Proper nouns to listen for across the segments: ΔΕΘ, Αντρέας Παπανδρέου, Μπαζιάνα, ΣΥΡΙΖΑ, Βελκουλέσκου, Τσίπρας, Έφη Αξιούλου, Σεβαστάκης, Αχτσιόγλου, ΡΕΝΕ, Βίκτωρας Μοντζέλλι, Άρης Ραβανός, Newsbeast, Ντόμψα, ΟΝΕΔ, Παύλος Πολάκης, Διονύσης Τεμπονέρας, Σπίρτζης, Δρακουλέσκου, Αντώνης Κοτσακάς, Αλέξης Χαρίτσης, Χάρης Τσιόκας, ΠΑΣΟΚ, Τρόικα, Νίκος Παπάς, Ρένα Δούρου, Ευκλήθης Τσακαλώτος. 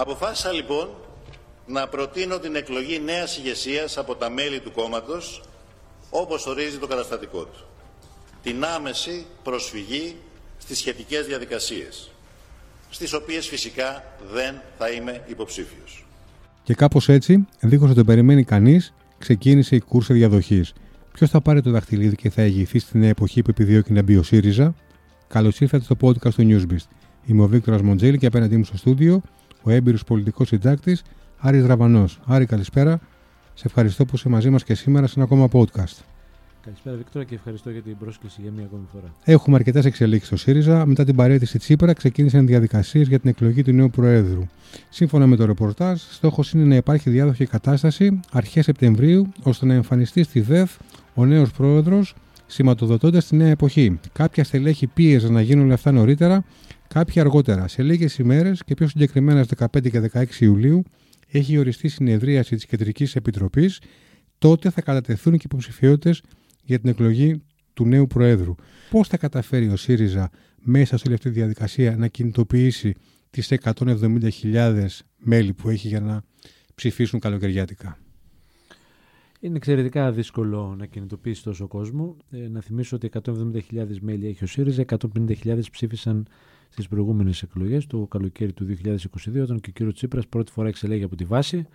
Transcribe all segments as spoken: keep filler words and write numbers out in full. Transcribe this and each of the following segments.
Αποφάσισα λοιπόν να προτείνω την εκλογή νέας ηγεσίας από τα μέλη του κόμματος, όπως ορίζει το καταστατικό του, την άμεση προσφυγή στις σχετικές διαδικασίες, στις οποίες φυσικά δεν θα είμαι υποψήφιος. Και κάπως έτσι, δίχως να τον περιμένει κανείς, ξεκίνησε η κούρσα διαδοχής. Ποιος θα πάρει το δαχτυλίδι και θα ηγηθεί στη νέα εποχή που επιδιώκει να μπει ο ΣΥΡΙΖΑ? Καλώς ήρθατε στο podcast του Newsbeast. Είμαι ο Βίκτωρας Μοντζέλλι και απέναντί μου στο στούντιο ο έμπειρος πολιτικός συντάκτης Άρης Ραβανός. Άρη, καλησπέρα. Σε ευχαριστώ που είσαι μαζί μας και σήμερα σε ένα ακόμα podcast. Καλησπέρα, Βίκτωρα, και ευχαριστώ για την πρόσκληση για μία ακόμη φορά. Έχουμε αρκετές εξελίξεις στο ΣΥΡΙΖΑ. Μετά την παρέτηση Τσίπρα, ξεκίνησαν διαδικασίες για την εκλογή του νέου Προέδρου. Σύμφωνα με το ρεπορτάζ, στόχος είναι να υπάρχει διάδοχη κατάσταση αρχές Σεπτεμβρίου, ώστε να εμφανιστεί στη ΔΕΘ ο νέος Πρόεδρος, σηματοδοτώντας τη νέα εποχή. Κάποια στελέχη πίεζαν να γίνουν όλα αυτά νωρίτερα, κάποια αργότερα. Σε λίγες ημέρες, και πιο συγκεκριμένα στις δεκαπέντε και δεκαέξι Ιουλίου, έχει οριστεί συνεδρίαση της Κεντρικής Επιτροπής. Τότε θα κατατεθούν και υποψηφιότητες για την εκλογή του νέου Προέδρου. Πώς θα καταφέρει ο ΣΥΡΙΖΑ μέσα σε όλη αυτή τη διαδικασία να κινητοποιήσει τις εκατόν εβδομήντα χιλιάδες μέλη που έχει για να ψηφίσουν καλοκαιριάτικα? Είναι εξαιρετικά δύσκολο να κινητοποιήσει τόσο κόσμο. Ε, να θυμίσω ότι εκατόν εβδομήντα χιλιάδες μέλη έχει ο ΣΥΡΙΖΑ, εκατόν πενήντα χιλιάδες ψήφισαν στις προηγούμενες εκλογές το καλοκαίρι του δύο χιλιάδες είκοσι δύο, όταν και ο κύριος Τσίπρας πρώτη φορά εξελέγει από τη βάση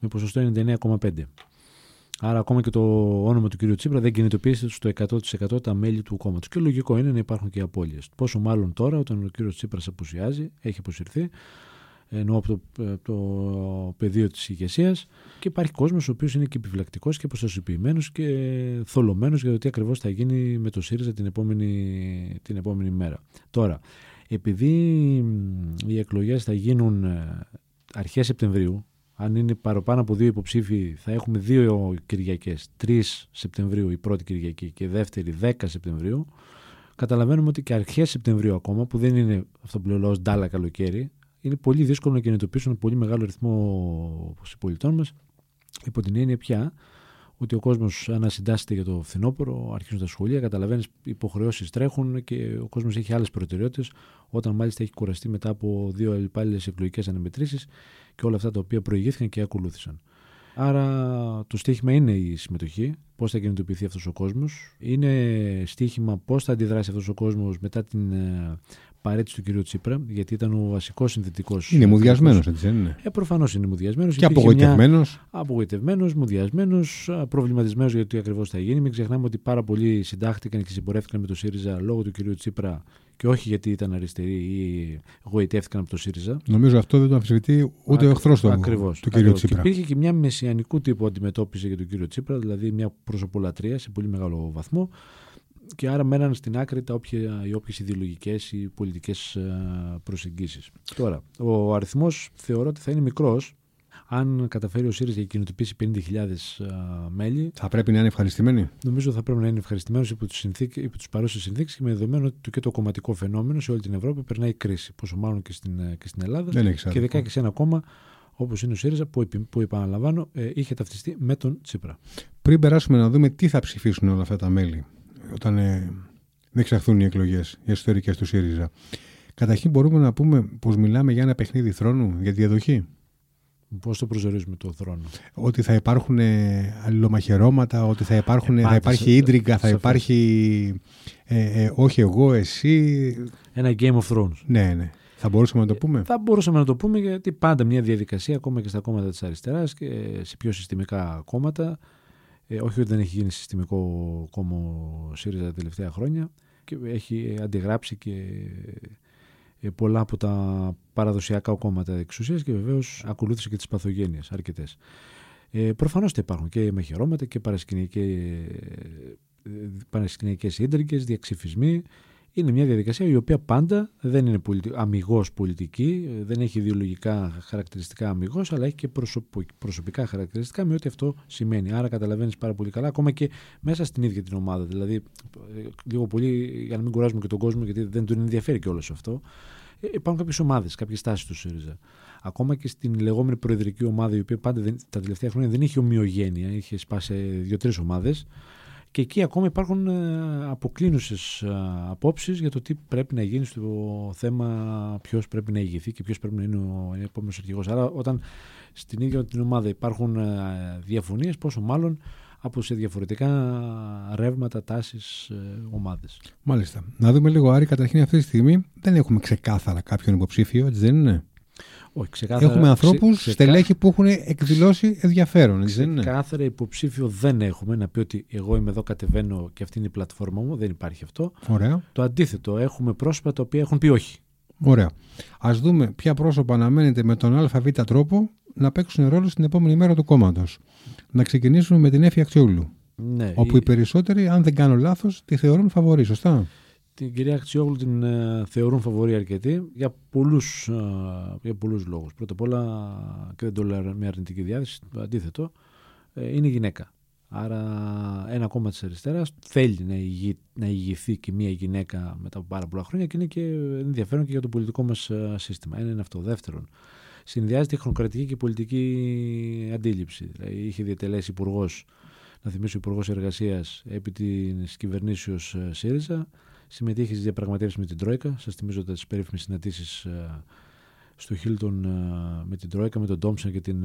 με ποσοστό ενενήντα εννέα κόμμα πέντε τοις εκατό. Άρα, ακόμα και το όνομα του κύριου Τσίπρα δεν κινητοποιήσεται στο εκατό τοις εκατό τα μέλη του κόμματος. Και λογικό είναι να υπάρχουν και απώλειες. Πόσο μάλλον τώρα, όταν ο κύριος Τσίπρας απουσιάζει, έχει αποσυρθεί, ενώ από το, το πεδίο της ηγεσίας, και υπάρχει κόσμος ο οποίος είναι και επιφυλακτικός και προστασιοποιημένος και θολωμένος για το τι ακριβώς θα γίνει με το ΣΥΡΙΖΑ την επόμενη, την επόμενη μέρα. Τώρα, επειδή οι εκλογές θα γίνουν αρχές Σεπτεμβρίου, αν είναι παραπάνω από δύο υποψήφοι, θα έχουμε δύο Κυριακές, τρεις Σεπτεμβρίου η πρώτη Κυριακή και η δεύτερη δέκα Σεπτεμβρίου. Καταλαβαίνουμε ότι και αρχές Σεπτεμβρίου ακόμα, που δεν είναι αυτό που λέω ντάλα καλοκαίρι, είναι πολύ δύσκολο να κινητοποιήσουν πολύ μεγάλο αριθμό συμπολιτών μας, υπό την έννοια πια ότι ο κόσμος ανασυντάσσεται για το φθινόπωρο, αρχίζουν τα σχολεία, καταλαβαίνεις, υποχρεώσεις τρέχουν και ο κόσμος έχει άλλες προτεραιότητες, όταν μάλιστα έχει κουραστεί μετά από δύο αλληλπάλληλες εκλογικές αναμετρήσεις και όλα αυτά τα οποία προηγήθηκαν και ακολούθησαν. Άρα το στίχημα είναι η συμμετοχή, πώς θα κινητοποιηθεί αυτός ο κόσμος, είναι στίχημα πώς θα αντιδράσει αυτός ο κόσμος μετά την παρέτηση του κ. Τσίπρα, γιατί ήταν ο βασικός συνθετικός. Είναι μουδιασμένος, έτσι δεν είναι? Ε, προφανώς είναι μουδιασμένος. Και απογοητευμένος. Μια... Απογοητευμένος, μουδιασμένος, προβληματισμένος για το τι ακριβώς θα γίνει. Μην ξεχνάμε ότι πάρα πολλοί συντάχτηκαν και συμπορεύτηκαν με το ΣΥΡΙΖΑ λόγω του κ. Τσίπρα και όχι γιατί ήταν αριστεροί ή γοητεύτηκαν από το ΣΥΡΙΖΑ. Νομίζω αυτό δεν το αμφισβητεί ούτε ο εχθρός του κ. Τσίπρα. Υπήρχε και μια μεσιανικού τύπου αντιμετώπιση για τον κ. Τσίπρα, δηλαδή μια προσωπολατρία σε πολύ μεγάλο βαθμό. Και άρα μέναν στην άκρη τα όποια, οι όποιες ιδεολογικές ή πολιτικές προσεγγίσεις. Τώρα, ο αριθμός θεωρώ ότι θα είναι μικρός. Αν καταφέρει ο ΣΥΡΙΖΑ να κινητοποιήσει πενήντα χιλιάδες μέλη. Θα πρέπει να είναι ευχαριστημένοι. Νομίζω θα πρέπει να είναι ευχαριστημένοι υπό τους, τους παρούσες συνθήκες και με δεδομένο ότι και το κομματικό φαινόμενο σε όλη την Ευρώπη περνάει κρίση. Πόσο μάλλον και στην, και στην Ελλάδα. Δεν και δεκά και ένα κόμμα όπως είναι ο ΣΥΡΙΖΑ, που, που επαναλαμβάνω, ε, είχε ταυτιστεί με τον Τσίπρα. Πριν περάσουμε να δούμε τι θα ψηφίσουν όλα αυτά τα μέλη, όταν ε, διεξαχθούν οι εκλογές, οι εσωτερικές του ΣΥΡΙΖΑ. Καταρχήν μπορούμε να πούμε πως μιλάμε για ένα παιχνίδι θρόνου, για τη διαδοχή. Πώς το προσδιορίζουμε το θρόνο? Ότι θα υπάρχουν αλληλομαχαιρώματα, ότι θα, υπάρχουν, Επάντησε, θα υπάρχει ίντριγκα, θα υπάρχει ε, ε, όχι εγώ, εσύ. Ένα Game of Thrones. Ναι, ναι. Θα μπορούσαμε να το πούμε. Θα μπορούσαμε να το πούμε, γιατί πάντα μια διαδικασία, ακόμα και στα κόμματα της αριστεράς και σε πιο συστημικά κόμματα, Ε, όχι ότι δεν έχει γίνει συστημικό κόμμα ΣΥΡΙΖΑ τα τελευταία χρόνια και έχει αντιγράψει και πολλά από τα παραδοσιακά κόμματα εξουσίας και βεβαίως ακολούθησε και τις παθογένειες αρκετές. Ε, προφανώς θα υπάρχουν και μαχαιρώματα και παρασκηνιακές ίντρικες, διαξυφισμοί. Είναι μια διαδικασία η οποία πάντα δεν είναι πολιτι... αμιγώς πολιτική, δεν έχει ιδεολογικά χαρακτηριστικά αμιγώς, αλλά έχει και προσωπο... προσωπικά χαρακτηριστικά με ό,τι αυτό σημαίνει. Άρα καταλαβαίνεις πάρα πολύ καλά, ακόμα και μέσα στην ίδια την ομάδα. Δηλαδή, λίγο πολύ, για να μην κουράζουμε και τον κόσμο, γιατί δεν τον ενδιαφέρει και όλος αυτό, υπάρχουν κάποιες ομάδες, κάποιες τάσεις του ΣΥΡΙΖΑ. Ακόμα και στην λεγόμενη προεδρική ομάδα, η οποία πάντα δεν... τα τελευταία χρόνια δεν είχε ομοιογένεια, είχε σπάσει δύο-τρεις ομάδες. και εκεί ακόμα υπάρχουν αποκλίνουσες απόψεις για το τι πρέπει να γίνει στο θέμα, ποιος πρέπει να ηγηθεί και ποιος πρέπει να είναι ο επόμενος αρχηγός. Άρα όταν στην ίδια την ομάδα υπάρχουν διαφωνίες, πόσο μάλλον από σε διαφορετικά ρεύματα, τάσεις, ομάδες. Μάλιστα. Να δούμε λίγο, Άρη, καταρχήν αυτή τη στιγμή δεν έχουμε ξεκάθαρα κάποιον υποψήφιο, έτσι δεν είναι? Όχι, ξεκάθαρα, έχουμε ανθρώπους, ξε, στελέχη που έχουν εκδηλώσει ενδιαφέρον. Ξεκάθαρα υποψήφιο δεν έχουμε. Να πει ότι εγώ είμαι εδώ, κατεβαίνω και αυτή είναι η πλατφόρμα μου, δεν υπάρχει αυτό. Ωραία. Το αντίθετο, έχουμε πρόσωπα τα οποία έχουν πει όχι. Ωραία. Ας δούμε ποια πρόσωπα αναμένεται με τον ΑΒ τρόπο να παίξουν ρόλο στην επόμενη μέρα του κόμματος. Να ξεκινήσουμε με την Έφη Αξιούλου. Ναι, όπου η... οι περισσότεροι, αν δεν κάνω λάθος, τη θεωρούν φαβορή, σωστά? Την κυρία Αχτσιόγλου την ε, θεωρούν φαβορή αρκετή για πολλούς, ε, για πολλούς λόγους. Πρώτα απ' όλα, και δεν το λέω με αρνητική διάθεση, το αντίθετο, ε, είναι γυναίκα. Άρα ένα κόμμα της αριστεράς θέλει να, ηγη, να ηγηθεί και μια γυναίκα μετά από πάρα πολλά χρόνια και είναι και ενδιαφέρον και για το πολιτικό μας σύστημα. Ένα είναι αυτό. Δεύτερον, συνδυάζεται η χρονοκρατική και η πολιτική αντίληψη. Δηλαδή, είχε διατελέσει υπουργός, να θυμίσω, υπουργός εργασίας επί της κυβερνήσεως ΣΥΡΙΖΑ. Συμμετείχε στις διαπραγματεύσεις με την Τρόικα. Σας θυμίζω τις περίφημες συναντήσεις στο Χίλτον με την Τρόικα, με τον Ντόμψα και την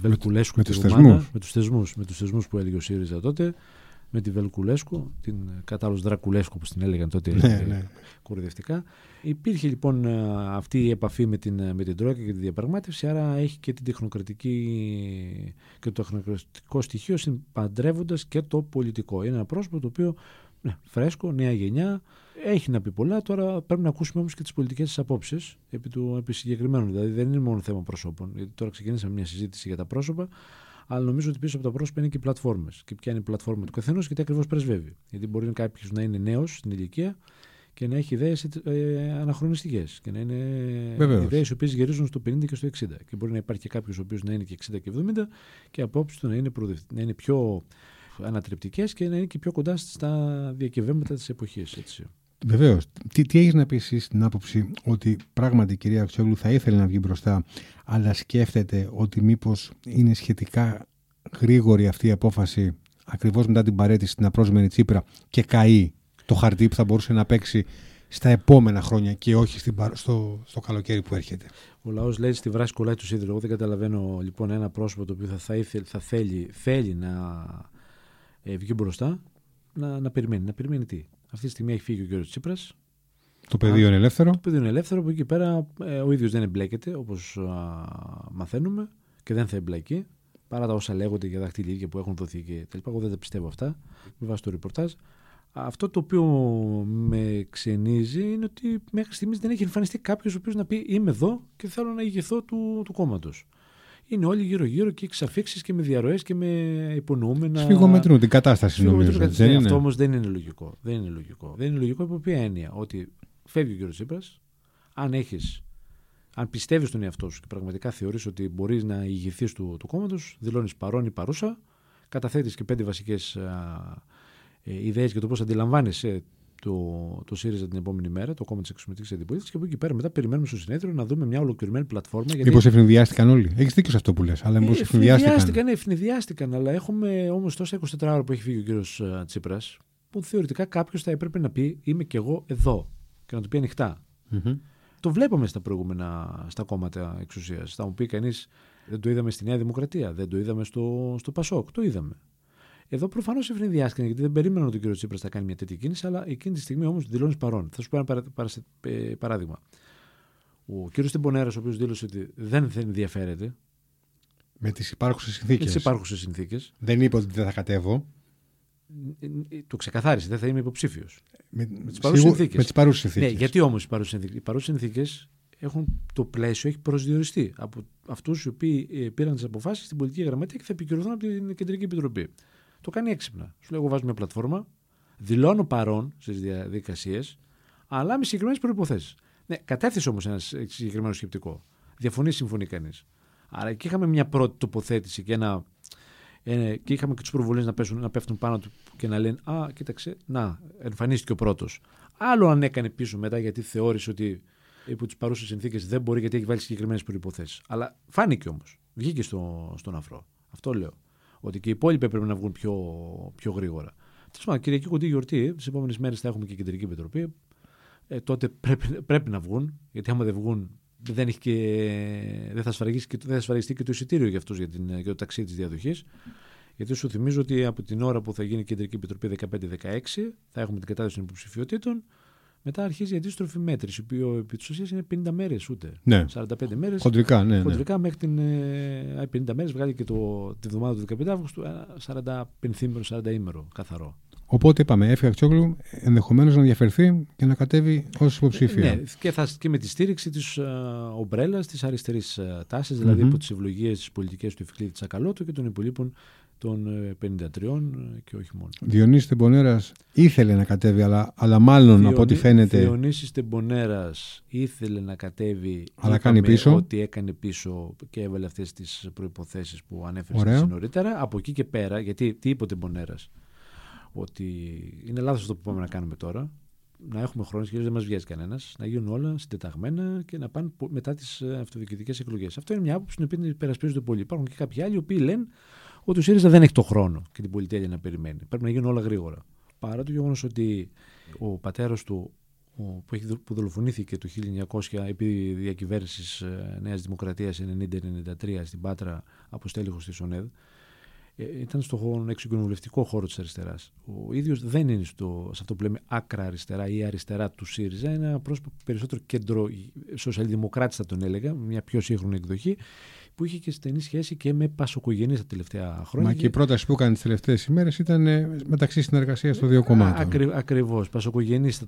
Βελκουλέσκου. Με, τη με, τους με τους θεσμούς. Με τους θεσμούς που έλεγε ο ΣΥΡΙΖΑ τότε. Με τη Βελκουλέσκου, την κατάλληλη Δρακουλέσκου που την έλεγαν τότε ναι, ναι. Κοροϊδευτικά. Υπήρχε λοιπόν αυτή η επαφή με την, με την Τρόικα και τη διαπραγμάτευση. Άρα έχει και την τεχνοκρατική και το τεχνοκρατικό στοιχείο συμπαντρεύοντας και το πολιτικό. Είναι ένα πρόσωπο το οποίο. Ναι, φρέσκο, νέα γενιά, έχει να πει πολλά. Τώρα πρέπει να ακούσουμε όμως και τις πολιτικές της απόψεις επί του επί συγκεκριμένου. Δηλαδή δεν είναι μόνο θέμα προσώπων. Γιατί τώρα ξεκινήσαμε μια συζήτηση για τα πρόσωπα, αλλά νομίζω ότι πίσω από τα πρόσωπα είναι και οι πλατφόρμες. Και ποια είναι η πλατφόρμα του καθενός και τι ακριβώς πρεσβεύει. Γιατί μπορεί κάποιος να είναι νέος στην ηλικία και να έχει ιδέες ε, αναχρονιστικές. Και να είναι ιδέες οι οποίες γυρίζουν στο πενήντα και στο εξήντα. Και μπορεί να υπάρχει και κάποιος ο οποίος να είναι και εξήντα και εβδομήντα και απόψεις του να είναι, να είναι πιο. Ανατρεπτικές και να είναι και πιο κοντά στα διακυβεύματα της εποχής. Βεβαίως. Τι, τι έχεις να πεις εσύ στην άποψη ότι πράγματι η κυρία Αξιόγλου θα ήθελε να βγει μπροστά, αλλά σκέφτεται ότι μήπως είναι σχετικά γρήγορη αυτή η απόφαση ακριβώς μετά την παραίτηση στην απρόσμενη Τσίπρα και καεί το χαρτί που θα μπορούσε να παίξει στα επόμενα χρόνια και όχι στην, στο, στο καλοκαίρι που έρχεται? Ο λαός λέει στη βράση κολλάει του σίδηρου. Εγώ δεν καταλαβαίνω λοιπόν ένα πρόσωπο το οποίο θα, θα, ήθελ, θα θέλει, θέλει να. Ε, βγει μπροστά να, να περιμένει. Να περιμένει τι. Αυτή τη στιγμή έχει φύγει ο κύριος Τσίπρας. Το πεδίο είναι ελεύθερο. Το πεδίο είναι ελεύθερο, που εκεί πέρα ε, ο ίδιος δεν εμπλέκεται όπως α, μαθαίνουμε και δεν θα εμπλακεί. Παρά τα όσα λέγονται για δαχτυλίδια που έχουν δοθεί και τα λοιπά, εγώ δεν τα πιστεύω αυτά. Με βάση το ρεπορτάζ. Αυτό το οποίο με ξενίζει είναι ότι μέχρι στιγμής δεν έχει εμφανιστεί κάποιος ο οποίος να πει είμαι εδώ και θέλω να ηγηθώ του, του κόμματος. Είναι όλοι γύρω-γύρω και εξαφίξεις και με διαρροές και με υπονοούμενα. Σφυγομετρούν την κατάσταση, νομίζω. Δεν αυτό όμως δεν είναι λογικό. Δεν είναι λογικό. Δεν είναι λογικό υπό ποια έννοια? Ότι φεύγει ο κύριος Τσίπρας, αν, αν πιστεύεις τον εαυτό σου και πραγματικά θεωρείς ότι μπορείς να ηγηθείς του, του κόμματος, δηλώνεις παρόν ή παρούσα, καταθέτεις και πέντε βασικές ε, ιδέες για το πώς αντιλαμβάνεσαι το, το ΣΥΡΙΖΑ την επόμενη μέρα, το κόμμα της εξωματικής αντιπολίτευσης, και από εκεί πέρα μετά περιμένουμε στο συνέδριο να δούμε μια ολοκληρωμένη πλατφόρμα. Γιατί... Μήπως ευνηδιάστηκαν όλοι. Έχεις δίκιο σε αυτό που λες, αλλά μήπως ευνηδιάστηκαν. Ευνηδιάστηκαν, αλλά έχουμε όμως τόσα είκοσι τέσσερις ώρα που έχει φύγει ο κύριος Τσίπρας, που θεωρητικά κάποιος θα έπρεπε να πει είμαι κι εγώ εδώ και να το πει ανοιχτά. Mm-hmm. Το βλέπαμε στα προηγούμενα στα κόμματα εξουσίας. Θα μου πει κανείς, δεν το είδαμε στη Νέα Δημοκρατία, δεν το είδαμε στο, στο Πασόκ, το είδαμε. Εδώ προφανώς ευνηδιάστηκαν, γιατί δεν περίμεναν ότι ο κύριος Τσίπρας θα κάνει μια τέτοια κίνηση, αλλά εκείνη τη στιγμή όμως δηλώνει παρόν. Θα σου πω ένα παράδειγμα. Ο κύριος Τεμπονέρας, ο οποίος δήλωσε ότι δεν θα ενδιαφέρεται. Με τις υπάρχουσες συνθήκες. τις υπάρχουσες συνθήκες. Δεν είπε ότι δεν θα κατέβω. Το ξεκαθάρισε, δεν θα είμαι υποψήφιος. Με, με τις παρούσες συνθήκες. συνθήκες. Ναι, γιατί όμως οι παρούσες συνθήκες έχουν, το πλαίσιο έχει προσδιοριστεί από αυτούς οι οποίοι πήραν τις αποφάσεις στην πολιτική γραμματεία και θα επικυρωθούν από την Κεντρική Επιτροπή. Το κάνει έξυπνα. Σου λέω: εγώ βάζω μια πλατφόρμα, δηλώνω παρόν στις διαδικασίες, αλλά με συγκεκριμένες προϋποθέσεις. Ναι, κατέθεσε όμως ένα συγκεκριμένο σκεπτικό. Διαφωνεί, συμφωνεί κανείς. Άρα εκεί είχαμε μια πρώτη τοποθέτηση και, ένα, ε, και είχαμε και τις προβολές να, πέσουν, να πέφτουν πάνω του και να λένε: α, κοίταξε, να, εμφανίστηκε ο πρώτος. Άλλο αν έκανε πίσω μετά γιατί θεώρησε ότι υπό τις παρούσες συνθήκες δεν μπορεί γιατί έχει βάλει συγκεκριμένες προϋποθέσεις. Αλλά φάνηκε όμως. Βγήκε στο, στον αφρό. Αυτό λέω. Ότι και οι υπόλοιποι πρέπει να βγουν πιο, πιο γρήγορα. Τέλος, Κυριακή κοντή γιορτή. Τις επόμενες μέρες θα έχουμε και κεντρική επιτροπή. Ε, τότε πρέπει, πρέπει να βγουν, γιατί άμα δεν βγουν, δεν, έχει και, δεν θα σφραγιστεί και το εισιτήριο για αυτούς για, για το ταξίδι της διαδοχής. Γιατί σου θυμίζω ότι από την ώρα που θα γίνει η κεντρική επιτροπή δεκαπέντε δεκαέξι θα έχουμε την κατάθεση των υποψηφιότητων. Μετά αρχίζει η αντίστροφη μέτρηση, η οποία επί της ουσίας είναι πενήντα μέρες ούτε. Ναι. σαράντα πέντε μέρες. Χοντρικά, ναι. Χοντρικά ναι. Μέχρι την. Ε, πενήντα μέρες βγάλει και το, τη βδομάδα του δεκαπέντε Αυγούστου, σαράντα πέντε ημέρο, σαράντα ημέρο καθαρό. Οπότε είπαμε, Έφη Αξιόγλου ενδεχομένως να διαφερθεί και να κατέβει ως υποψήφια. Ναι, και, θα, και με τη στήριξη της ομπρέλας της αριστερής τάσης, δηλαδή mm-hmm. από τις ευλογίες της πολιτικής του Ευκλήθη Τσακαλώτου και των υπολείπων των πενήντα τριών και όχι μόνο. Διονύσης Τεμπονέρας ήθελε να κατέβει, αλλά, αλλά μάλλον Διονύ, από ό,τι φαίνεται. Διονύσης Τεμπονέρας ήθελε να κατέβει, αλλά κάνει πίσω. Ότι έκανε πίσω και έβαλε αυτές τις προϋποθέσεις που ανέφερε νωρίτερα. Από εκεί και πέρα, γιατί τι είπε ο Τεμπονέρας, ότι είναι λάθος αυτό που πάμε να κάνουμε τώρα. Να έχουμε χρόνο, και δεν μας βιάζει κανένας, να γίνουν όλα συντεταγμένα και να πάνε μετά τις αυτοδιοικητικές εκλογές. Αυτό είναι μια άποψη την οποία υπερασπίζονται πολλοί. Υπάρχουν και κάποιοι άλλοι οι οποίοι λένε ότι ο ΣΥΡΙΖΑ δεν έχει το χρόνο και την πολυτέλεια να περιμένει. Πρέπει να γίνουν όλα γρήγορα. Παρά το γεγονός ότι ο πατέρας του, που δολοφονήθηκε το χίλια εννιακόσια επί διακυβέρνησης Νέας Δημοκρατίας ενενήντα ενενήντα τρία στην Πάτρα από στέλεχος της ΟΝΕΔ, ήταν στον εξοικονομιστικό χώρο της αριστεράς. Ο ίδιος δεν είναι στο, σε αυτό που λέμε άκρα αριστερά ή αριστερά του ΣΥΡΙΖΑ. Είναι ένα πρόσωπο περισσότερο κέντρο, σοσιαλδημοκράτης θα τον έλεγα, μια πιο σύγχρονη εκδοχή, που είχε και στενή σχέση και με πασοκογενείς τα τελευταία χρόνια. Μα και η πρόταση που έκανε τις τελευταίες ημέρες ήταν μεταξύ συνεργασίας των δύο κομμάτων. Ακρι, Ακριβώς. Πασοκογενείς,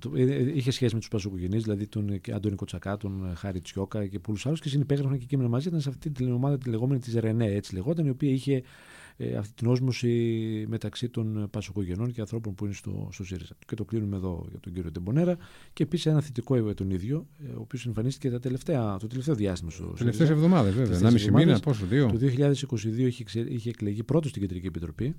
είχε σχέση με τους πασοκογενείς, δηλαδή τον Αντώνη Κοτσακά, τον Χάρη Τσιόκα και πολλούς άλλους, και συνυπέγραφαν και κείμενα μαζί. Ήταν σε αυτή την ομάδα τη λεγόμενη τη ΡΕΝΕ, έτσι λεγόταν, η οποία είχε ε, αυτή την όσμωση μεταξύ των πασοκογενών και ανθρώπων που είναι στο, στο ΣΥΡΙΖΑ. Και το κλείνουμε εδώ για τον κύριο Τεμπονέρα. Και επίσης ένα θετικό τον ίδιο, ο οποίος εμφανίστηκε τα τελευταία, το τελευταίο διάστημα. Τελευταίες εβδομάδες, βέβαια. Μήνα, πόσο, δύο. Το δύο χιλιάδες είκοσι δύο είχε, είχε εκλεγεί πρώτος στην Κεντρική Επιτροπή.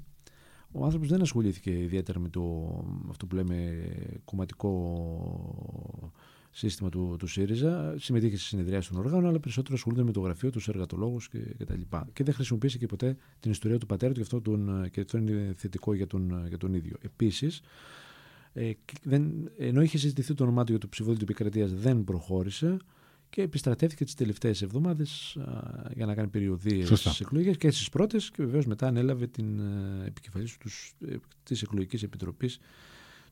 Ο άνθρωπος δεν ασχολήθηκε ιδιαίτερα με το αυτό που λέμε κομματικό σύστημα του, του ΣΥΡΙΖΑ. Συμμετείχε σε συνεδριάσεις των οργάνων, αλλά περισσότερο ασχολούνται με το γραφείο, τους εργατολόγους κτλ. Και, και, και δεν χρησιμοποίησε και ποτέ την ιστορία του πατέρα του, και αυτό, τον, και αυτό είναι θετικό για τον, για τον ίδιο. Επίσης, ε, δεν, ενώ είχε συζητηθεί το όνομά του για το ψηφοδέλτιο επικρατείας, δεν προχώρησε. Και επιστρατεύτηκε τις τελευταίες εβδομάδες για να κάνει περιοδίες στις εκλογές και στις πρώτες, και βεβαίως μετά ανέλαβε την επικεφαλής της εκλογικής επιτροπής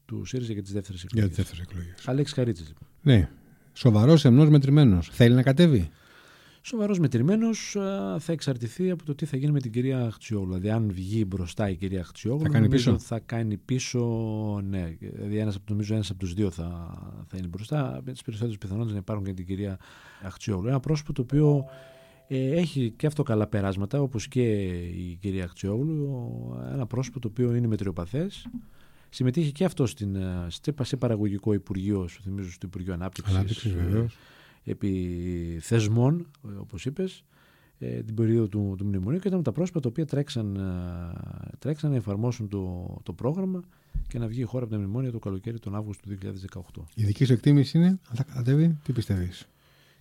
του ΣΥΡΙΖΑ για τις δεύτερες εκλογές. Για τις δεύτερες εκλογές. Αλέξης Χαρίτσης. Ναι. Σοβαρός, σεμνός, μετρημένος. Θέλει να κατέβει. Σοβαρός, μετρημένος, θα εξαρτηθεί από το τι θα γίνει με την κυρία Αχτσιόγλου. Δηλαδή, αν βγει μπροστά η κυρία Αχτσιόγλου, θα κάνει πίσω. Θα κάνει πίσω, ναι. Δηλαδή, ένας, νομίζω ένας από τους δύο θα, θα είναι μπροστά. Με τις περισσότερες πιθανότητες να υπάρχουν και την κυρία Αχτσιόγλου. Ένα πρόσωπο το οποίο ε, έχει και αυτό καλά περάσματα, όπως και η κυρία Αχτσιόγλου. Ένα πρόσωπο το οποίο είναι μετριοπαθές. Συμμετείχε και αυτό στην, σε παραγωγικό υπουργείο, σου θυμίζω, στο Υπουργείο Ανάπτυξης. Επί θεσμών, όπως είπες, ε, την περίοδο του, του μνημονίου, και ήταν τα πρόσωπα τα οποία τρέξαν, τρέξαν να εφαρμόσουν το, το πρόγραμμα και να βγει η χώρα από τα μνημόνια το καλοκαίρι, τον Αύγουστο του δύο χιλιάδες δεκαοκτώ. Η δική σου εκτίμηση είναι, αν θα κατέβει, τι πιστεύεις?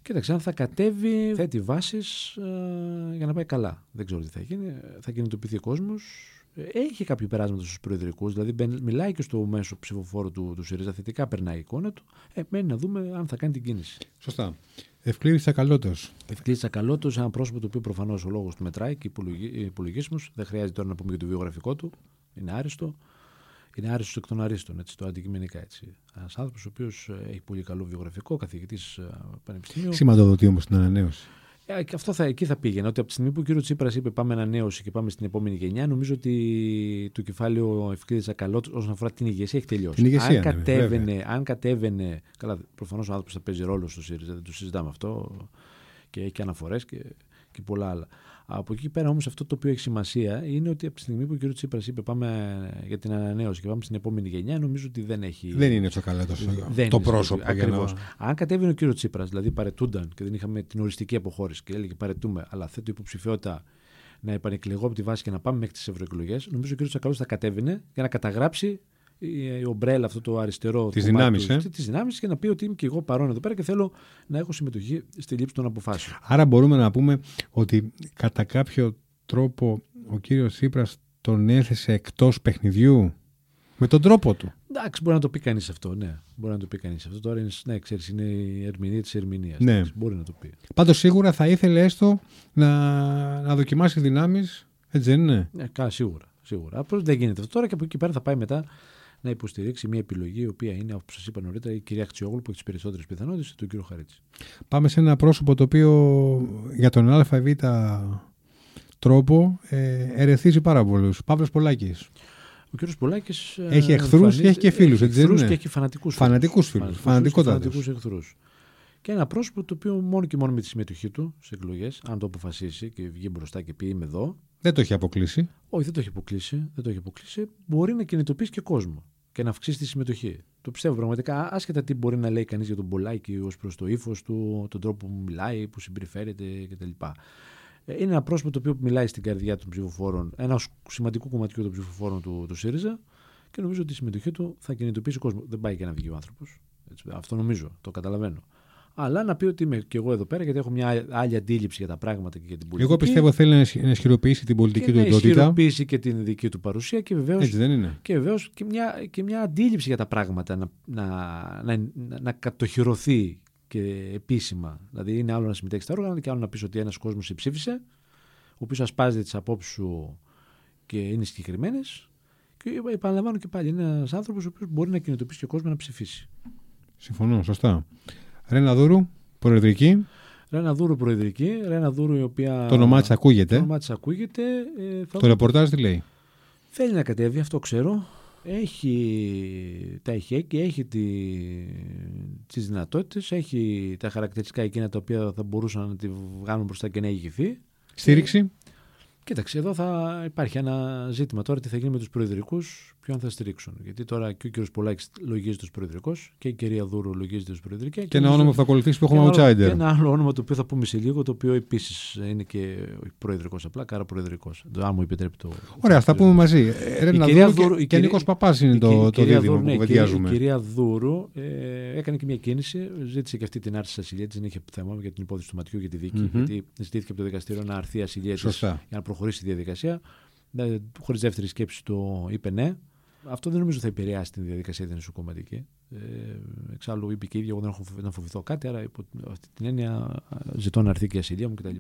Κοίταξε, αν θα κατέβει, θέτει βάσεις ε, για να πάει καλά. Δεν ξέρω τι θα γίνει. Θα κινητοποιηθεί ο κόσμος. Έχει κάποιο περάσματα στους προεδρικούς, δηλαδή μιλάει και στο μέσο ψηφοφόρο του, του ΣΥΡΙΖΑ, θετικά περνάει η εικόνα του. Ε, μένει να δούμε αν θα κάνει την κίνηση. Σωστά. Ευκλήθης Τσακαλώτος. Ευκλήθης Τσακαλώτος, ένα πρόσωπο το οποίο προφανώς ο λόγος του μετράει και υπολογίσμους. Δεν χρειάζεται τώρα να πούμε για το βιογραφικό του. Είναι άριστο. Είναι άριστος εκ των αρίστων, έτσι, το αντικειμενικά. Ένας άνθρωπος ο οποίος έχει πολύ καλό βιογραφικό, καθηγητής πανεπιστημίου. Σηματοδοτεί όμως την ανανέωση. Αυτό θα, εκεί θα πήγαινε, ότι από τη στιγμή που ο κύριος Τσίπρας είπε πάμε ανανέωση και πάμε στην επόμενη γενιά, νομίζω ότι το κεφάλαιο Ευκλήθη Τσακαλώτος όσον αφορά την ηγεσία έχει τελειώσει. Ηγεσία, αν, κατέβαινε, αν κατέβαινε, καλά, προφανώς ο άνθρωπος θα παίζει ρόλο στο ΣΥΡΙΖΑ, δεν το συζητάμε αυτό, και έχει και αναφορές και, και πολλά άλλα. Από εκεί πέρα όμως αυτό το οποίο έχει σημασία είναι ότι από τη στιγμή που ο κ. Τσίπρας είπε πάμε για την ανανέωση και πάμε στην επόμενη γενιά, νομίζω ότι δεν έχει. Δεν είναι το καλά το, δεν το πρόσωπο. Ακριβώς. Να... Αν κατέβαινε ο κ. Τσίπρας, δηλαδή παρετούνταν και δεν είχαμε την οριστική αποχώρηση και έλεγε παρετούμε, αλλά θέτω υποψηφιότητα να επανεκλεγώ από τη βάση και να πάμε μέχρι τις ευρωεκλογές, νομίζω ο κ. Τσακαλώτος θα κατέβαινε για να καταγράψει η ομπρέλα, αυτό το αριστερό της δυνάμεις, ε? Της δυνάμεις, και να πει ότι είμαι και εγώ παρόν εδώ πέρα και θέλω να έχω συμμετοχή στη λήψη των αποφάσεων. Άρα μπορούμε να πούμε ότι κατά κάποιο τρόπο ο κύριος Τσίπρας τον έθεσε εκτός παιχνιδιού. Με τον τρόπο του. Εντάξει, μπορεί να το πει κανείς αυτό. Ναι, μπορεί να το πει κανείς αυτό. Τώρα είναι, ναι, ξέρεις, είναι η ερμηνεία της ερμηνείας. Ναι. Μπορεί να το πει. Πάντως σίγουρα θα ήθελε έστω να, να δοκιμάσει δυνάμεις. Έτσι δεν είναι. Ναι, καλά, σίγουρα. σίγουρα. Απλώς δεν γίνεται αυτό. Τώρα και από εκεί πέρα θα πάει μετά να υποστηρίξει μια επιλογή η οποία είναι, όπως σας είπα νωρίτερα, η κυρία Αχτσιόγλου που έχει τις περισσότερες πιθανότητες, τον κύριο Χαρίτση. Πάμε σε ένα πρόσωπο το οποίο για τον ΑΒ τρόπο ε, ερεθίζει πάρα πολλούς. Παύλος Πολάκης. Ο κύριος Πολάκης έχει εχθρούς και έχει και φίλους. Έχει εχθρούς και έχει φανατικούς φίλους. Φανατικούς φίλους. Φανατικότατους εχθρούς. Και ένα πρόσωπο το οποίο μόνο και μόνο με τη συμμετοχή του σε εκλογές, αν το αποφασίσει και βγει μπροστά και πει είμαι εδώ. Δεν το έχει αποκλείσει. Όχι, δεν το έχει αποκλείσει. Δεν το έχει αποκλείσει. Μπορεί να κινητοποιήσει και κόσμο και να αυξήσει τη συμμετοχή. Το πιστεύω πραγματικά, άσχετα τι μπορεί να λέει κανείς για τον Πολάκη ως προς το ύφος του, τον τρόπο που μιλάει, που συμπεριφέρεται κτλ. Είναι ένα πρόσωπο το οποίο μιλάει στην καρδιά των ψηφοφόρων, ένα σημαντικό κομματιό των ψηφοφόρων του, του ΣΥΡΙΖΑ και νομίζω ότι η συμμετοχή του θα κινητοποιήσει κόσμο. Δεν πάει για να βγει ο άνθρωπος. Αυτό νομίζω, το καταλαβαίνω. Αλλά να πει ότι είμαι και εγώ εδώ πέρα γιατί έχω μια άλλη αντίληψη για τα πράγματα και για την πολιτική. Εγώ πιστεύω θέλει να ισχυροποιήσει την πολιτική και του εντότητα. Να ισχυροποιήσει και την δική του παρουσία και βεβαίως και, και, μια, και μια αντίληψη για τα πράγματα να, να, να, να, να κατοχυρωθεί. Και επίσημα. Δηλαδή, είναι άλλο να συμμετέχει στα όργανα και άλλο να πει ότι ένα κόσμο σε ψήφισε, ο οποίο ασπάζεται τι απόψει σου και είναι συγκεκριμένε. Και επαναλαμβάνω και πάλι, είναι ένα άνθρωπο ο οποίο μπορεί να κινητοποιήσει και κόσμο να ψηφίσει. Συμφωνώ, σωστά. Ρένα Δούρου, προεδρική. Ρένα Δούρου, προεδρική. Ρένα Δούρου, η οποία. Το όνομά τη ακούγεται. Το όνομά τη ακούγεται. Ε, θα... Το ρεπορτάζ τι λέει. Θέλει να κατέβει, αυτό ξέρω. Έχει τα ηχέκια, έχει τη, τις δυνατότητες, έχει τα χαρακτηριστικά εκείνα τα οποία θα μπορούσαν να τη βγάλουν μπροστά και να ηγηθεί. Στήριξη. Και, κοίταξε, εδώ θα υπάρχει ένα ζήτημα τώρα τι θα γίνει με τους προεδρικούς, ποιον θα στηρίξουν. Γιατί τώρα και ο κύριος Πολάκης λογίζεται ως προεδρικός και η κυρία Δούρου λογίζεται ως προεδρική. Και, και ένα όνομα που θα ακολουθήσει που έχουμε outsider. Ένα άλλο όνομα το οποίο θα πούμε σε λίγο, το οποίο επίσης είναι και προεδρικός απλά, κάρα προεδρικός. Αν μου επιτρέπει το. Ωραία, θα πούμε μαζί. Ρένα Δούρου και, κυρία, και Νίκος Παπάς είναι το, το δίδυμο που κουβεντιάζουμε. Η κυρία Δούρου ε, έκανε και μια κίνηση, ζήτησε και αυτή την άρση της ασυλίας, δεν είχε θέμα για την υπόθεση του ματιού για τη δίκη, γιατί ζητήθηκε από το δικαστήριο να αρθεί η ασυλία της για να προχωρήσει τη διαδικασία. Χωρίς δεύτερη σκέψη το είπε ναι. Αυτό δεν νομίζω θα επηρεάσει την διαδικασία την ισοκομματική. Ε, εξάλλου είπε και η ίδια εγώ δεν έχω να φοβηθώ κάτι, άρα υπό αυτή την έννοια ζητώ να έρθει και η ασυλία μου κτλ.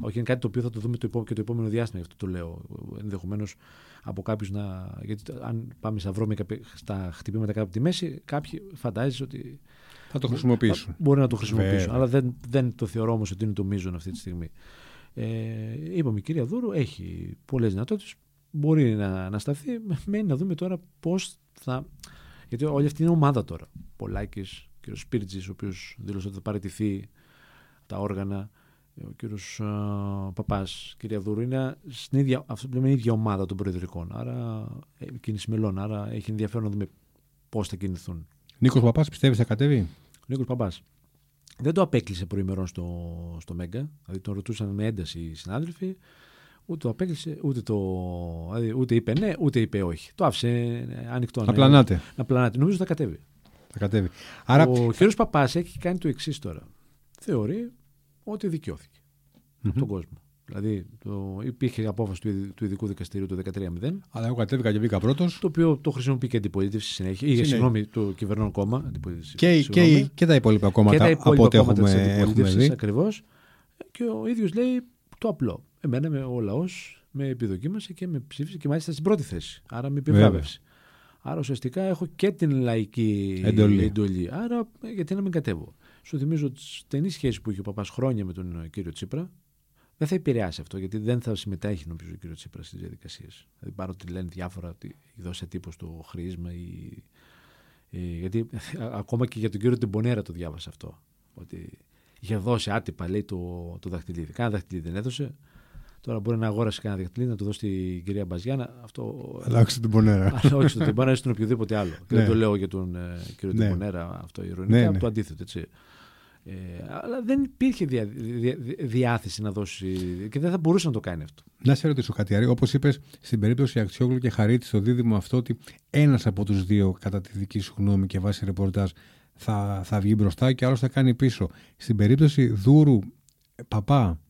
Όχι, είναι κάτι το οποίο θα το δούμε το υπό, και το επόμενο διάστημα, γι' αυτό το λέω. Ενδεχομένως από κάποιους να. Γιατί αν πάμε στα βρώμικα, στα χτυπήματα κάτω από τη μέση, κάποιοι φαντάζεσαι ότι. Θα το χρησιμοποιήσουν. Μπορεί να το χρησιμοποιήσουν. Βέβαια. Αλλά δεν, δεν το θεωρώ όμως ότι είναι το μείζον αυτή τη στιγμή. Ε, είπαμε, η κυρία Δούρου έχει πολλές δυνατότητες. Μπορεί να, να σταθεί. Μένει να δούμε τώρα πώς θα. Γιατί όλη αυτή είναι ομάδα τώρα. Πολάκης, ο κύριος Σπίρτζης, ο οποίος δήλωσε ότι θα παραιτηθεί τα όργανα, ο κύριος uh, Παπάς, κυρία Δούρου, είναι στην ίδια, αυτό που λέμε, η ίδια ομάδα των προεδρικών. Άρα, κίνηση μελών. Άρα, έχει ενδιαφέρον να δούμε πώς θα κινηθούν. Νίκος Παπάς, πιστεύεις θα κατέβει? Νίκος Παπάς. Δεν το απέκλεισε προημερών στο, στο Μέγκα. Δηλαδή, τον ρωτούσαν με ένταση οι συνάδελφοι. Ούτε το απέκλεισε, ούτε, το, δηλαδή ούτε είπε ναι, ούτε είπε όχι. Το άφησε ανοιχτό. Να πλανάτε. Να πλανάτε. Νομίζω θα κατέβει. Θα κατέβει. Άρα... Ο κ. Παπάς έχει κάνει το εξής τώρα. Θεωρεί ότι δικαιώθηκε mm-hmm. από τον κόσμο. Δηλαδή το, υπήρχε απόφαση του, του ειδικού δικαστηρίου το δεκατρία μηδέν. Αλλά εγώ κατέβηκα και βγήκα πρώτος. Το οποίο το χρησιμοποιεί και αντιπολίτευση συνέχεια. Ή συγγνώμη, το κυβερνών κόμμα. Και, και, και τα υπόλοιπα κόμματα τα υπόλοιπα από ό,τι έχουμε, έχουμε δει. Ακριβώς. Και ο ίδιος λέει το απλό. Εμένα με ο λαός με επιδοκίμασε και με ψήφισε και μάλιστα στην πρώτη θέση. Άρα με επιβράβευσε. Άρα ουσιαστικά έχω και την λαϊκή εντολή. εντολή. Άρα γιατί να μην κατέβω. Σου θυμίζω τη στενή σχέση που είχε ο Παπάς χρόνια με τον κύριο Τσίπρα. Δεν θα επηρεάσει αυτό γιατί δεν θα συμμετέχει νομίζω ο κύριο Τσίπρα στις διαδικασίες. Δηλαδή παρότι λένε διάφορα ότι δώσε τύπο στο χρήσμα. Ή... Γιατί ακόμα και για τον κύριο Τεμπονέρα το διάβασα αυτό. Ότι είχε δώσει άτυπα λέει το, το δαχτυλίδι. Κάνα δαχτυλίδι δεν έδωσε. Τώρα μπορεί να αγόρασε κανένα δαχτυλίδι, να το δώσει στην κυρία Μπαζιάνα. Αυτό... Αλλά όχι στον Τεμπονέρα. Αλλά όχι στον Τεμπονέρα, στον οποιοδήποτε άλλο. Και δεν το λέω για τον ε, κύριο ναι. Τεμπονέρα αυτό ηρωνικά, ναι, ναι. Το αντίθετο. Έτσι. Ε, αλλά δεν υπήρχε διά, διά, διάθεση να δώσει και δεν θα μπορούσε να το κάνει αυτό. Να σε ρωτήσω κάτι, Άρη. Όπως είπες, στην περίπτωση Αχτσιόγλου και Χαρίτση, το δίδυμο αυτό ότι ένας από τους δύο, κατά τη δική σου γνώμη και βάση ρεπορτάζ, θα, θα βγει μπροστά και άλλος θα κάνει πίσω. Στην περίπτωση Δούρου, Παπά.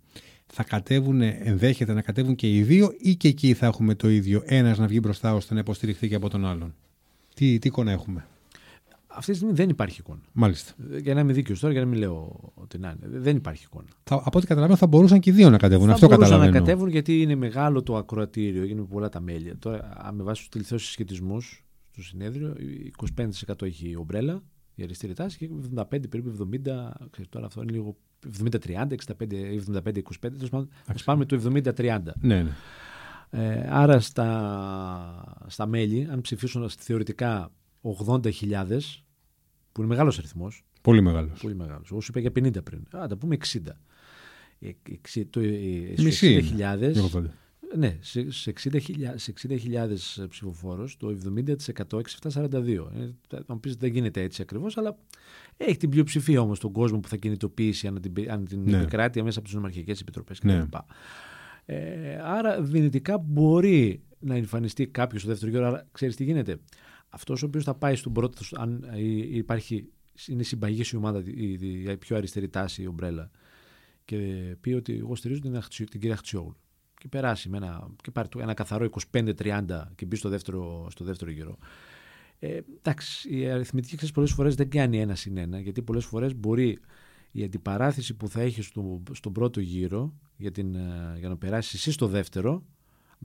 Θα κατέβουν, ενδέχεται να κατέβουν και οι δύο ή και εκεί θα έχουμε το ίδιο, ένας να βγει μπροστά ώστε να υποστηριχθεί και από τον άλλον? Τι, τι εικόνα έχουμε? Αυτή τη στιγμή δεν υπάρχει εικόνα. Μάλιστα. Για να είμαι δίκαιος τώρα, για να μην λέω ότι να είναι. Δεν υπάρχει εικόνα. Θα, από ό,τι καταλαβαίνω, θα μπορούσαν και οι δύο να κατέβουν. Θα Αυτό μπορούσαν να κατέβουν, γιατί είναι μεγάλο το ακροατήριο, γίνουν πολλά τα μέλη. Τώρα, αν με βάση τους τελευταίους συσχετισμούς στο συνέδριο, είκοσι πέντε τοις εκατό έχει η ομπρέλα, η αριστερή τάση, και εβδομήντα πέντε τοις εκατό περίπου, εβδομήντα τοις εκατό. Τώρα αυτό είναι λίγο εβδομήντα τριάντα, εξήντα πέντε είκοσι πέντε. Ας πάμε το εβδομήντα τριάντα. Ναι, ναι. Ε, άρα στα, στα μέλη, αν ψηφίσουν θεωρητικά ογδόντα χιλιάδες, που είναι μεγάλος αριθμός. Πολύ μεγάλος. Πολύ μεγάλος. Εγώ σου είπα για πενήντα πριν. Α, τα πούμε εξήντα. εξήντα χιλιάδες. Ναι, σε εξήντα χιλιάδες ψηφοφόρους, το εβδομήντα τοις εκατό έξι χιλιάδες επτακόσια σαράντα δύο. Θα μου πεις δεν γίνεται έτσι ακριβώς, αλλά έχει την πλειοψηφία όμως τον κόσμο που θα κινητοποιήσει αν την, αν την ναι. επικράτεια μέσα από τις νομαρχικές επιτροπές κτλ. Ναι. Ε, άρα δυνητικά μπορεί να εμφανιστεί κάποιος στο δεύτερο γύρο, αλλά ξέρεις τι γίνεται. Αυτός ο οποίος θα πάει στον πρώτο, αν υπάρχει, είναι συμπαγής η ομάδα, η, η πιο αριστερή τάση, η ομπρέλα, και πει ότι εγώ στηρίζω την, την κυρία Αχτσιόγλου, και περάσει με ένα, και πάρει ένα καθαρό είκοσι πέντε τριάντα και μπει στο δεύτερο, στο δεύτερο γύρο. Ε, εντάξει, η αριθμητική ξέρεις πολλές φορές δεν κάνει ένα συν ένα, γιατί πολλές φορές μπορεί η αντιπαράθεση που θα έχει στο, στον πρώτο γύρο για, την, για να περάσει εσύ στο δεύτερο,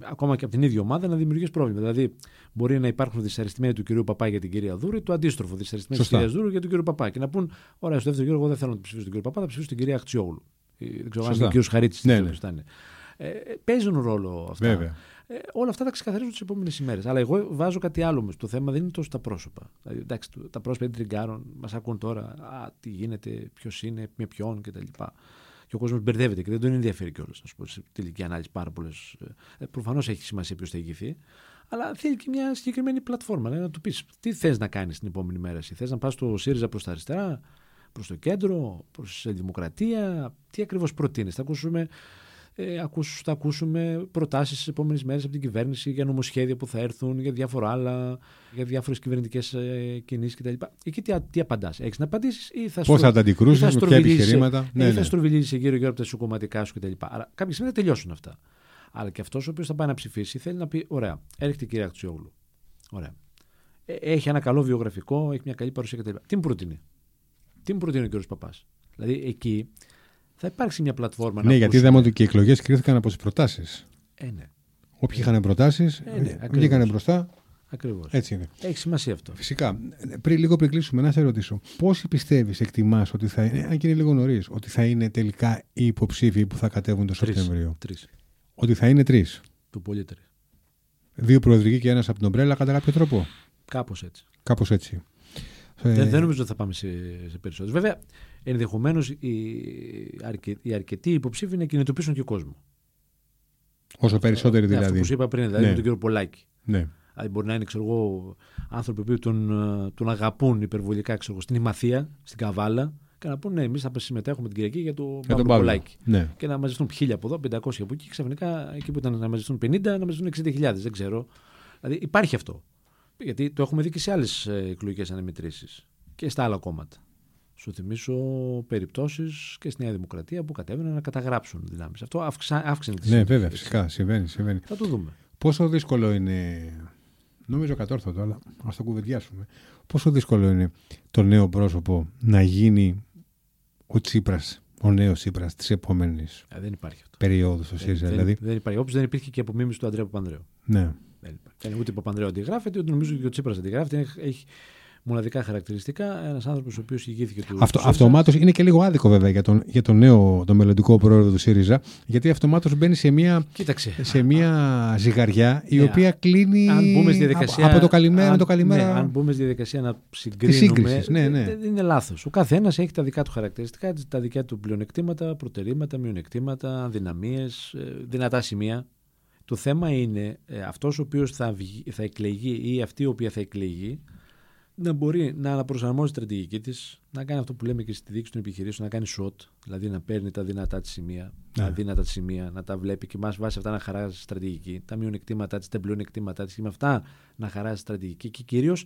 ακόμα και από την ίδια ομάδα, να δημιουργήσει πρόβλημα. Δηλαδή, μπορεί να υπάρχουν δυσαρεστημένοι του κυρίου Παπά για την κυρία Δούρου, ή το αντίστροφο, δυσαρεστημένοι τη κυρία Δούρου για τον κύριο Παπά. Και να πούν: ωραία, στο δεύτερο γύρο, εγώ δεν θέλω να ψηφίσω τον κύριο Παπά, θα ψηφίσω την κυρία Αχτσιόγλου. Δεν ξέρω αν είναι ο κύριο Χαρίτσης. Ναι, ναι. Ε, παίζουν ρόλο αυτά. Ε, όλα αυτά θα ξεκαθαρίζουν τις επόμενες ημέρες. Αλλά εγώ βάζω κάτι άλλο μες. Το θέμα δεν είναι τόσο τα πρόσωπα. Δηλαδή, εντάξει, τα πρόσωπα δεν τριγκάρουν, μας ακούν τώρα, α, τι γίνεται, ποιος είναι, με ποιον κτλ. Και ο κόσμος μπερδεύεται και δεν τον ενδιαφέρει κιόλας. Να σου πω σε τελική ανάλυση πάρα πολλές. Προφανώς έχει σημασία ποιος θα ηγηθεί, αλλά θέλει και μια συγκεκριμένη πλατφόρμα. Δηλαδή να του πεις τι θες να κάνεις την επόμενη μέρα. Εσύ θες να πας στο ΣΥΡΙΖΑ προς τα αριστερά, προς το κέντρο, προς τη δημοκρατία. Τι ακριβώς προτείνεις. Θα ακούσουμε, ε, ακούσου, θα ακούσουμε προτάσεις τις επόμενες μέρες από την κυβέρνηση για νομοσχέδια που θα έρθουν, για διάφορα άλλα, για διάφορες κυβερνητικές ε, κινήσεις κτλ. Εκεί τι, τι απαντάς, έχεις να απαντήσεις ή θα, στρο... θα τα αντικρούσεις, με ποια επιχειρήματα, ή ναι, ναι. θα στροβιλίζεις γύρω-γύρω από τα σου κομματικά σου κτλ. Άρα κάποια στιγμή θα τελειώσουν αυτά. Αλλά και αυτός ο οποίος θα πάει να ψηφίσει θέλει να πει: ωραία, έρχεται η κυρία Αχτσιόγλου. Ωραία. Έχει ένα καλό βιογραφικό, έχει μια καλή παρουσία κτλ. Τι μου προτείνει, τι μου προτείνει ο κύριος Παπάς. Δηλαδή εκεί. Θα υπάρξει μια πλατφόρμα. Ναι, να γιατί είδαμε ότι και οι εκλογές κρίθηκαν από τις προτάσεις. Ε, ναι. Όποιοι είχαν προτάσεις, ε, ναι, βγήκαν μπροστά. Ακριβώς. Έτσι είναι. Έχει σημασία αυτό. Φυσικά. Πριν λίγο πριν κλείσουμε, να σε ρωτήσω. Πόσοι πιστεύεις, εκτιμάς, ότι θα είναι, αν και είναι λίγο νωρίς, ότι θα είναι τελικά οι υποψήφοι που θα κατέβουν το Σεπτέμβριο? Τρεις. Ότι θα είναι τρεις. Το πολύ τρεις. Δύο προεδρικοί και ένας από την ομπρέλα, κατά κάποιο τρόπο. Κάπως έτσι. Κάπως έτσι. Δεν, δεν νομίζω ότι θα πάμε σε, σε περισσότερους. Βέβαια, ενδεχομένως οι, αρκε, οι αρκετοί υποψήφοι να κινητοποιήσουν και κόσμο. Όσο περισσότεροι δηλαδή. Αυτό που σου είπα πριν, δηλαδή ναι. με τον κύριο Πολάκη. Ναι. Δηλαδή μπορεί να είναι ξέρω εγώ, άνθρωποι που τον, τον αγαπούν υπερβολικά ξέρω, στην Ημαθία, στην Καβάλα, και να πούνε: ναι, εμείς θα συμμετέχουμε την Κυριακή για, το για τον Παύλο Πολάκη. Ναι. Και να μαζευτούν χίλια από εδώ, πεντακόσια από εκεί, και ξαφνικά εκεί που ήταν να μαζευτούν πενήντα, να μαζευτούν εξήντα χιλιάδες. Δεν ξέρω. Δηλαδή υπάρχει αυτό. Γιατί το έχουμε δει και σε άλλες εκλογικές αναμετρήσεις και στα άλλα κόμματα. Σου θυμίσω περιπτώσεις και στη Νέα Δημοκρατία που κατέβαιναν να καταγράψουν δυνάμεις. Αυτό αύξησε τη Ναι, βέβαια, φυσικά. Συμβαίνει, συμβαίνει. Θα το δούμε. Πόσο δύσκολο είναι. Νομίζω κατόρθωτο, αλλά ας το κουβεντιάσουμε. Πόσο δύσκολο είναι το νέο πρόσωπο να γίνει ο Τσίπρας, ο νέος Τσίπρας της επόμενης περίοδου στο ΣΥΡΙΖΑ? Δεν, δεν υπάρχει. Όπως δεν υπήρχε και απομίμηση του Αντρέα Παπανδρέου. Ναι. Δεν είναι ούτε ο Παπανδρέου αντιγράφεται, ούτε νομίζω και ο Τσίπρας αντιγράφεται. Έχει μοναδικά χαρακτηριστικά. Ένας άνθρωπος ο οποίος ηγήθηκε του. Αυτό, αυτομάτως είναι και λίγο άδικο βέβαια για τον, για τον νέο, τον μελλοντικό πρόεδρο του ΣΥΡΙΖΑ, γιατί αυτομάτως μπαίνει σε μια, σε μια ζυγαριά η ναι, οποία κλείνει από, από το καλημέρα με το καλημέρα. Ναι, αν μπούμε στη διαδικασία να συγκρίνουμε. Ναι, ναι. Δεν είναι λάθος. Ο καθένας έχει τα δικά του χαρακτηριστικά, τα δικά του πλεονεκτήματα, προτερήματα, μειονεκτήματα, αδυναμίες, δυνατά σημεία. Το θέμα είναι ε, αυτός ο οποίος θα, θα εκλεγεί ή αυτή η οποία θα εκλεγεί να μπορεί να αναπροσαρμόζει τη στρατηγική της, να κάνει αυτό που λέμε και στη δίκηση των επιχειρήσεων, να κάνει shot, δηλαδή να παίρνει τα δυνατά της σημεία, yeah. τα δύνατα της σημεία, να τα βλέπει και μας βάσει αυτά να χαράζει στρατηγική, τα μειονεκτήματά της, τα πλεονεκτήματά της, και με αυτά να χαράζει στρατηγική, και κυρίως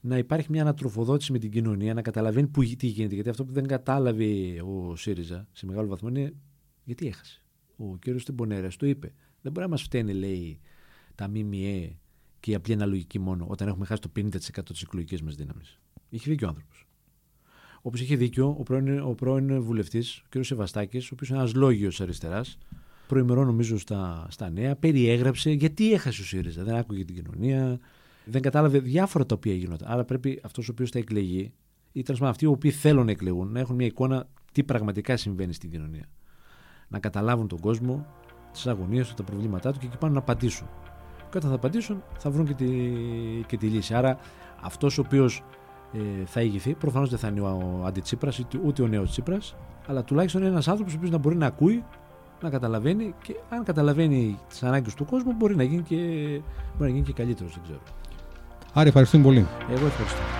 να υπάρχει μια ανατροφοδότηση με την κοινωνία, να καταλαβαίνει που, τι γίνεται. Γιατί αυτό που δεν κατάλαβε ο ΣΥΡΙΖΑ σε μεγάλο βαθμό είναι γιατί έχασε. Ο κύριος Τεμπονέρας το είπε. Δεν μπορεί να μας φταίνει, λέει, τα ΜΜΕ και η απλή αναλογική μόνο όταν έχουμε χάσει το πενήντα τοις εκατό της εκλογικής μας δύναμης. Είχε δίκιο ο άνθρωπος. Όπως είχε δίκιο ο πρώην, ο πρώην βουλευτής, ο κ. Σεβαστάκης, ο οποίος είναι ένας λόγιος αριστεράς, προημερών νομίζω στα, στα νέα, περιέγραψε γιατί έχασε ο ΣΥΡΙΖΑ. Δεν άκουγε την κοινωνία, δεν κατάλαβε διάφορα τα οποία γίνονταν. Άρα πρέπει αυτός ο οποίος θα εκλεγεί, ή τέλος πάντων αυτοί οι οποίοι θέλουν να εκλεγούν, να έχουν μια εικόνα τι πραγματικά συμβαίνει στην κοινωνία. Να καταλάβουν τον κόσμο, τις αγωνίες του, τα προβλήματά του και εκεί πάνω να απαντήσουν. Και όταν θα απαντήσουν, θα βρουν και τη, και τη λύση. Άρα αυτός ο οποίος ε, θα ηγηθεί, προφανώς δεν θα είναι ο αντιτσίπρας, ούτε ο νέος Τσίπρας, αλλά τουλάχιστον είναι ένας άνθρωπος ο οποίος να μπορεί να ακούει, να καταλαβαίνει και αν καταλαβαίνει τις ανάγκες του κόσμου, μπορεί να γίνει και, μπορεί να γίνει και καλύτερος. Δεν ξέρω. Άρα, ευχαριστούμε πολύ. Εγώ ευχαριστώ.